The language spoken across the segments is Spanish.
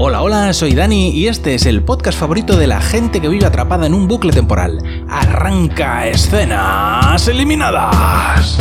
Hola, hola, soy Dani y este es el podcast favorito de la gente que vive atrapada en un bucle temporal. ¡Arranca Escenas Eliminadas!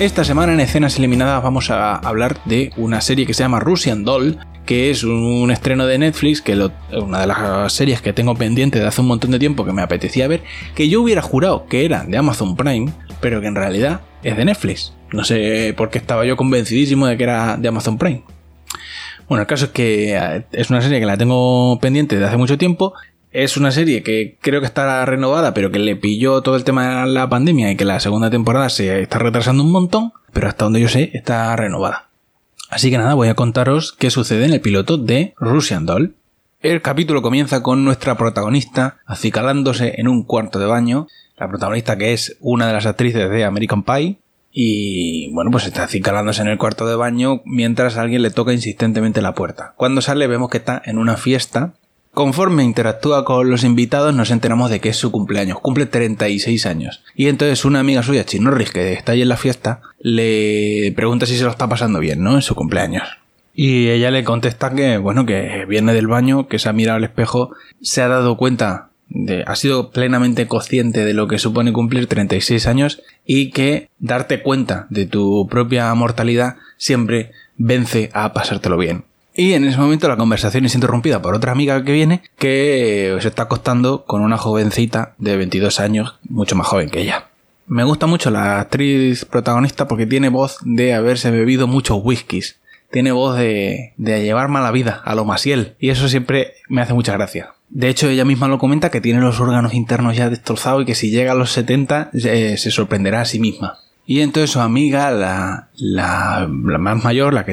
Esta semana en Escenas Eliminadas vamos a hablar de una serie que se llama Russian Doll, que es un estreno de Netflix, que una de las series que tengo pendiente de hace un montón de tiempo que me apetecía ver, que yo hubiera jurado que era de Amazon Prime, pero que en realidad es de Netflix. No sé por qué estaba yo convencidísimo de que era de Amazon Prime. Bueno, el caso es que es una serie que la tengo pendiente de hace mucho tiempo. Es una serie que creo que está renovada, pero que le pilló todo el tema de la pandemia y que la segunda temporada se está retrasando un montón, pero hasta donde yo sé está renovada. Así que nada, voy a contaros qué sucede en el piloto de Russian Doll. El capítulo comienza con nuestra protagonista acicalándose en un cuarto de baño. La protagonista, que es una de las actrices de American Pie, y bueno, pues está acicalándose en el cuarto de baño mientras alguien le toca insistentemente la puerta. Cuando sale vemos que está en una fiesta. Conforme interactúa con los invitados nos enteramos de que es su cumpleaños, cumple 36 años. Y entonces una amiga suya, Chinorris, que está ahí en la fiesta, le pregunta si se lo está pasando bien, ¿no?, en su cumpleaños. Y ella le contesta que, bueno, que viene del baño, que se ha mirado al espejo, se ha dado cuenta, ha sido plenamente consciente de lo que supone cumplir 36 años y que darte cuenta de tu propia mortalidad siempre vence a pasártelo bien. Y en ese momento la conversación es interrumpida por otra amiga que viene, que se está acostando con una jovencita de 22 años, mucho más joven que ella. Me gusta mucho la actriz protagonista porque tiene voz de haberse bebido muchos whiskies. Tiene voz de llevar mala vida, a lo Maciel, y eso siempre me hace mucha gracia. De hecho, ella misma lo comenta, que tiene los órganos internos ya destrozados y que si llega a los 70 se sorprenderá a sí misma. Y entonces su amiga, la más mayor, la que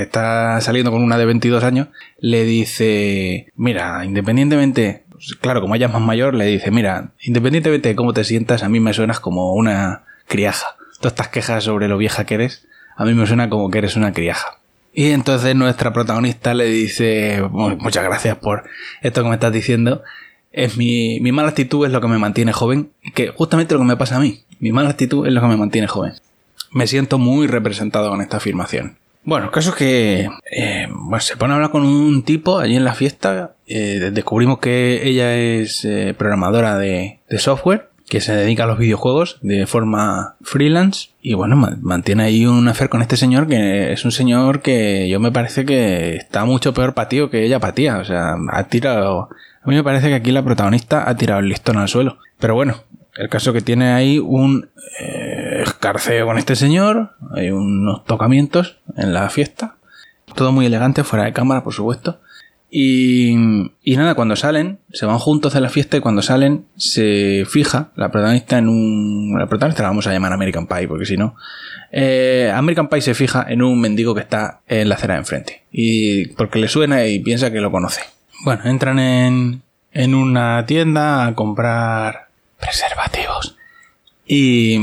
está saliendo con una de 22 años, le dice, mira, independientemente, claro, como ella es más mayor, le dice, mira, independientemente de cómo te sientas, a mí me suenas como una criaja. Todas estas quejas sobre lo vieja que eres, a mí me suena como que eres una criaja. Y entonces nuestra protagonista le dice, muchas gracias por esto que me estás diciendo, es mi mala actitud es lo que me mantiene joven, que justamente lo que me pasa a mí. Mi mala actitud es lo que me mantiene joven. Me siento muy representado con esta afirmación. Bueno, el caso es que se pone a hablar con un tipo allí en la fiesta. Descubrimos que ella es programadora de software, que se dedica a los videojuegos de forma freelance. Y bueno, mantiene ahí un affair con este señor, que es un señor que yo me parece que está mucho peor patío que ella patía. O sea, a mí me parece que aquí la protagonista ha tirado el listón al suelo. Pero bueno, el caso que tiene ahí un escarceo con este señor, hay unos tocamientos en la fiesta, todo muy elegante, fuera de cámara, por supuesto. Y nada, cuando salen, se van juntos de la fiesta y cuando salen se fija la protagonista en un... La protagonista la vamos a llamar American Pie, porque si no... American Pie se fija en un mendigo que está en la acera de enfrente, y porque le suena y piensa que lo conoce. Bueno, entran en una tienda a comprar preservativos. Y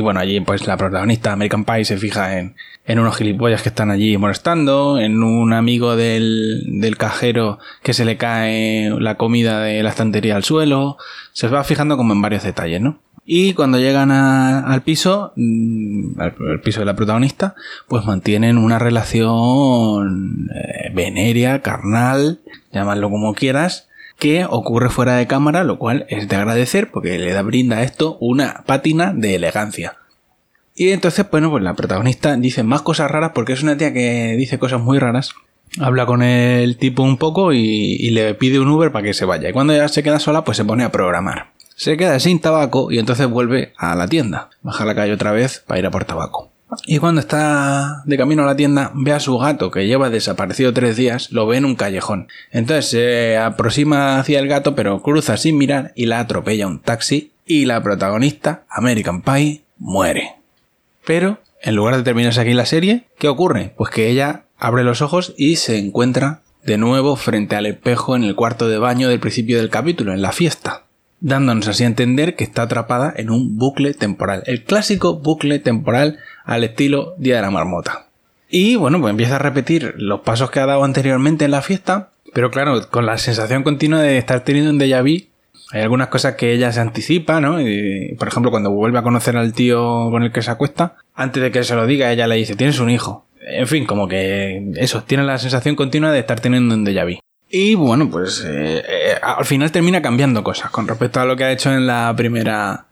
bueno, allí pues la protagonista American Pie se fija en unos gilipollas que están allí molestando, en un amigo del cajero que se le cae la comida de la estantería al suelo. Se va fijando como en varios detalles, ¿no? Y cuando llegan al piso, al piso de la protagonista, pues mantienen una relación venérea, carnal, llámalo como quieras, que ocurre fuera de cámara, lo cual es de agradecer porque le brinda a esto una pátina de elegancia. Y entonces, bueno, pues la protagonista dice más cosas raras porque es una tía que dice cosas muy raras. Habla con el tipo un poco y le pide un Uber para que se vaya. Y cuando ya se queda sola, pues se pone a programar. Se queda sin tabaco y entonces vuelve a la tienda. Baja a la calle otra vez para ir a por tabaco. Y cuando está de camino a la tienda, ve a su gato, que lleva desaparecido 3 días, lo ve en un callejón. Entonces se aproxima hacia el gato, pero cruza sin mirar y la atropella un taxi. Y la protagonista, American Pie, muere. Pero, en lugar de terminarse aquí la serie, ¿qué ocurre? Pues que ella abre los ojos y se encuentra de nuevo frente al espejo en el cuarto de baño del principio del capítulo, en la fiesta, dándonos así a entender que está atrapada en un bucle temporal. El clásico bucle temporal al estilo Día de la Marmota. Y bueno, pues empieza a repetir los pasos que ha dado anteriormente en la fiesta, pero claro, con la sensación continua de estar teniendo un déjà vu. Hay algunas cosas que ella se anticipa, ¿no? Y, por ejemplo, cuando vuelve a conocer al tío con el que se acuesta, antes de que se lo diga, ella le dice, tienes un hijo. En fin, como que eso, tiene la sensación continua de estar teniendo un déjà vu. Y bueno, pues al final termina cambiando cosas con respecto a lo que ha hecho en la primera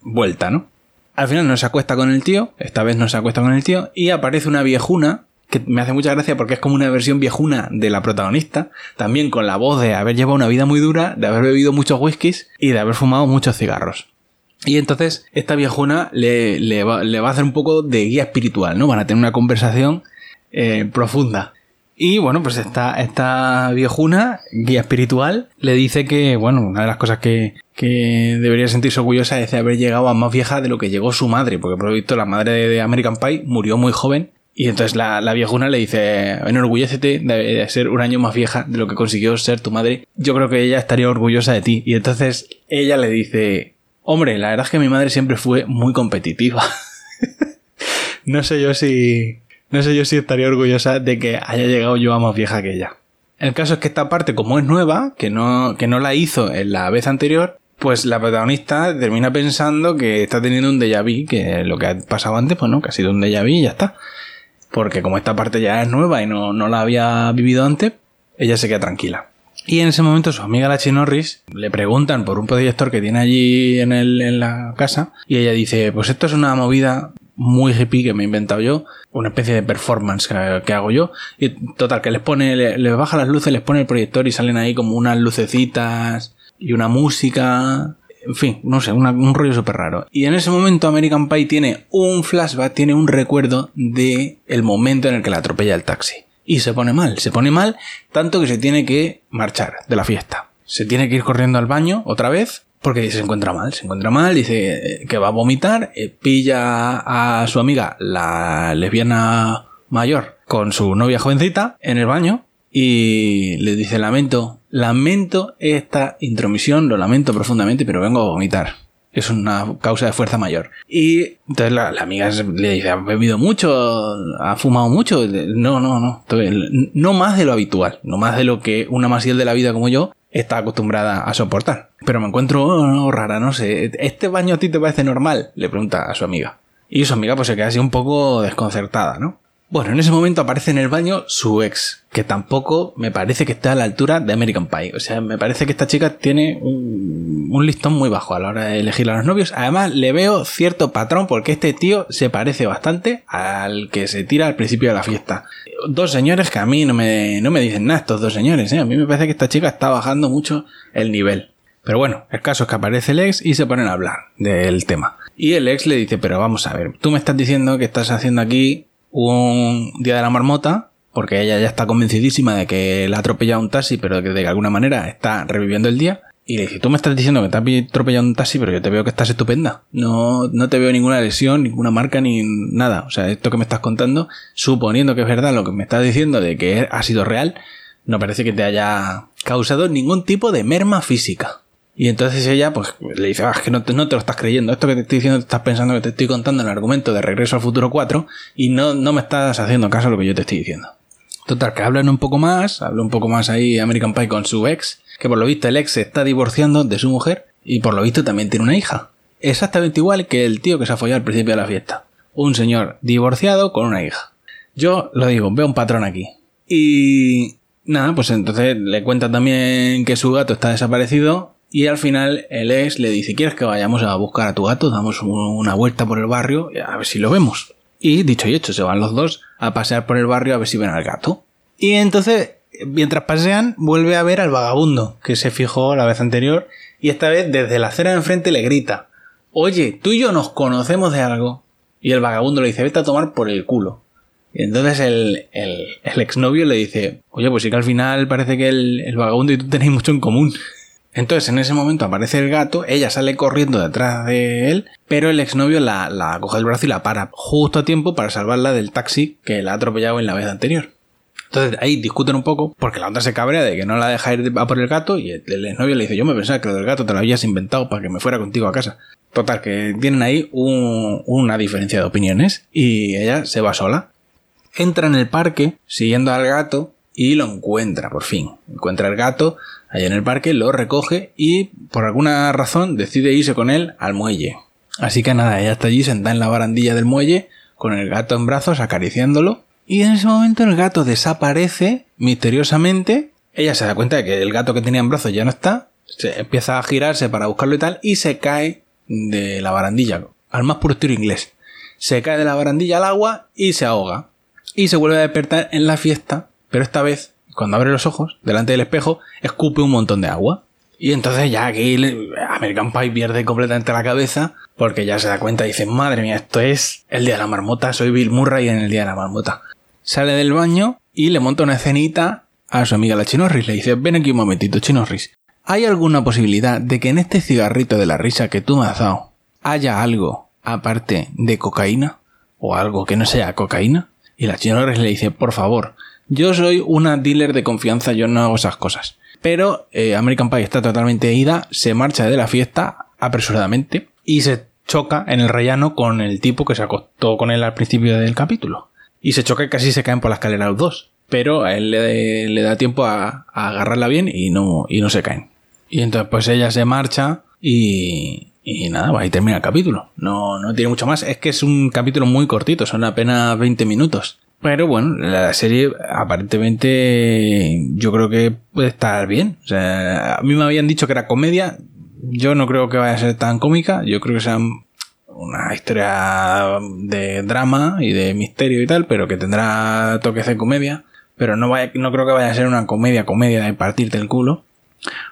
vuelta, ¿no? Al final no se acuesta con el tío, esta vez no se acuesta con el tío, y aparece una viejuna, que me hace mucha gracia porque es como una versión viejuna de la protagonista, también con la voz de haber llevado una vida muy dura, de haber bebido muchos whiskies y de haber fumado muchos cigarros. Y entonces esta viejuna le va a hacer un poco de guía espiritual, ¿no? Van a tener una conversación profunda. Y bueno, pues esta viejuna, guía espiritual, le dice que, bueno, una de las cosas que debería sentirse orgullosa es de haber llegado a más vieja de lo que llegó su madre, porque por lo visto la madre de American Pie murió muy joven, y entonces la viejuna le dice, enorgullécete de ser un año más vieja de lo que consiguió ser tu madre, yo creo que ella estaría orgullosa de ti. Y entonces ella le dice, hombre, la verdad es que mi madre siempre fue muy competitiva. No sé yo si estaría orgullosa de que haya llegado yo a más vieja que ella. El caso es que esta parte, como es nueva, que no la hizo en la vez anterior, pues la protagonista termina pensando que está teniendo un déjà vu, que lo que ha pasado antes, pues no, que ha sido un déjà vu y ya está. Porque como esta parte ya es nueva y no la había vivido antes, ella se queda tranquila. Y en ese momento su amiga la Chinorris le preguntan por un proyector que tiene allí en la casa, y ella dice, pues esto es una movida muy hippie que me he inventado yo, una especie de performance que hago yo, y total, que les pone, les baja las luces, les pone el proyector y salen ahí como unas lucecitas y una música, en fin, no sé, un rollo súper raro. Y en ese momento American Pie tiene un flashback, tiene un recuerdo de el momento en el que la atropella el taxi, y se pone mal, tanto que se tiene que marchar de la fiesta, se tiene que ir corriendo al baño otra vez, porque se encuentra mal, dice que va a vomitar, pilla a su amiga, la lesbiana mayor, con su novia jovencita en el baño y le dice, lamento esta intromisión, lo lamento profundamente, pero vengo a vomitar. Es una causa de fuerza mayor. Y entonces la amiga le dice, ¿has bebido mucho? ¿Has fumado mucho? No. Entonces, no más de lo habitual, no más de lo que una masiel de la vida como yo está acostumbrada a soportar. Pero me encuentro rara, no sé. ¿Este baño a ti te parece normal? Le pregunta a su amiga. Y su amiga pues se queda así un poco desconcertada, ¿no? Bueno, en ese momento aparece en el baño su ex, que tampoco me parece que esté a la altura de American Pie. O sea, me parece que esta chica tiene un listón muy bajo a la hora de elegir a los novios. Además, le veo cierto patrón porque este tío se parece bastante al que se tira al principio de la fiesta. Dos señores que a mí no me dicen nada estos dos señores, ¿eh? A mí me parece que esta chica está bajando mucho el nivel. Pero bueno, el caso es que aparece el ex y se ponen a hablar del tema. Y el ex le dice, pero vamos a ver, tú me estás diciendo que estás haciendo aquí un Día de la Marmota, porque ella ya está convencidísima de que la ha atropellado un taxi, pero que de alguna manera está reviviendo el día. Y le dice, tú me estás diciendo que te has atropellado un taxi, pero yo te veo que estás estupenda. No te veo ninguna lesión, ninguna marca, ni nada. O sea, esto que me estás contando, suponiendo que es verdad lo que me estás diciendo de que ha sido real, no parece que te haya causado ningún tipo de merma física. Y entonces ella pues le dice, es que no te lo estás creyendo, esto que te estoy diciendo, te estás pensando que te estoy contando el argumento de Regreso al Futuro 4 y no me estás haciendo caso a lo que yo te estoy diciendo. Total, que habla un poco más ahí American Pie con su ex, que por lo visto el ex se está divorciando de su mujer y por lo visto también tiene una hija. Exactamente igual que el tío que se ha follado al principio de la fiesta. Un señor divorciado con una hija. Yo lo digo, veo un patrón aquí. Y nada, pues entonces le cuenta también que su gato está desaparecido. Y al final el ex le dice, ¿quieres que vayamos a buscar a tu gato? Damos una vuelta por el barrio a ver si lo vemos. Y dicho y hecho, se van los dos a pasear por el barrio a ver si ven al gato. Y entonces, mientras pasean, vuelve a ver al vagabundo que se fijó la vez anterior. Y esta vez desde la acera de enfrente le grita, oye, tú y yo nos conocemos de algo. Y el vagabundo le dice, vete a tomar por el culo. Y entonces el exnovio le dice, oye, pues sí que al final parece que el vagabundo y tú tenéis mucho en común. Entonces en ese momento aparece el gato, ella sale corriendo detrás de él, pero el exnovio la coge del brazo y la para justo a tiempo para salvarla del taxi que la ha atropellado en la vez anterior. Entonces ahí discuten un poco porque la otra se cabrea de que no la deja ir a por el gato y el exnovio le dice: yo me pensaba que lo del gato te lo habías inventado para que me fuera contigo a casa. Total, que tienen ahí una diferencia de opiniones y ella se va sola. Entra en el parque siguiendo al gato y lo encuentra por fin. Encuentra el gato ahí en el parque, lo recoge y por alguna razón decide irse con él al muelle. Así que nada, ella está allí sentada en la barandilla del muelle con el gato en brazos acariciándolo. Y en ese momento el gato desaparece misteriosamente. Ella se da cuenta de que el gato que tenía en brazos ya no está. Se empieza a girarse para buscarlo y tal. Y se cae de la barandilla. Al más puro estilo inglés. Se cae de la barandilla al agua y se ahoga. Y se vuelve a despertar en la fiesta. Pero esta vez, cuando abre los ojos, delante del espejo, escupe un montón de agua. Y entonces ya aquí American Pie pierde completamente la cabeza porque ya se da cuenta y dice: madre mía, esto es el Día de la Marmota. Soy Bill Murray en el Día de la Marmota. Sale del baño y le monta una escenita a su amiga la Chinorris. Le dice: ven aquí un momentito, Chinorris. ¿Hay alguna posibilidad de que en este cigarrito de la risa que tú me has dado haya algo aparte de cocaína? ¿O algo que no sea cocaína? Y la Chinorris le dice: por favor, yo soy una dealer de confianza, yo no hago esas cosas. Pero American Pie está totalmente ida, se marcha de la fiesta apresuradamente y se choca en el rellano con el tipo que se acostó con él al principio del capítulo. Y se choca y casi se caen por la escalera los dos. Pero a él le da tiempo a agarrarla bien y no se caen. Y entonces pues ella se marcha y nada, pues ahí termina el capítulo. No tiene mucho más. Es que es un capítulo muy cortito, son apenas 20 minutos. Pero bueno, la serie aparentemente yo creo que puede estar bien. O sea, a mí me habían dicho que era comedia. Yo no creo que vaya a ser tan cómica. Yo creo que sean una historia de drama y de misterio y tal, pero que tendrá toques de comedia, pero no creo que vaya a ser una comedia de partirte el culo,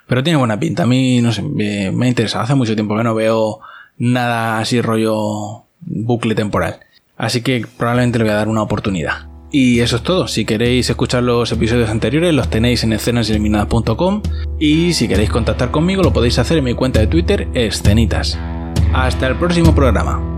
pero tiene buena pinta. A mí, no sé, me ha interesado. Hace mucho tiempo que no veo nada así rollo bucle temporal, así que probablemente le voy a dar una oportunidad. Y eso es todo. Si queréis escuchar los episodios anteriores, los tenéis en escenaseliminadas.com, y si queréis contactar conmigo lo podéis hacer en mi cuenta de Twitter, escenitas. Hasta el próximo programa.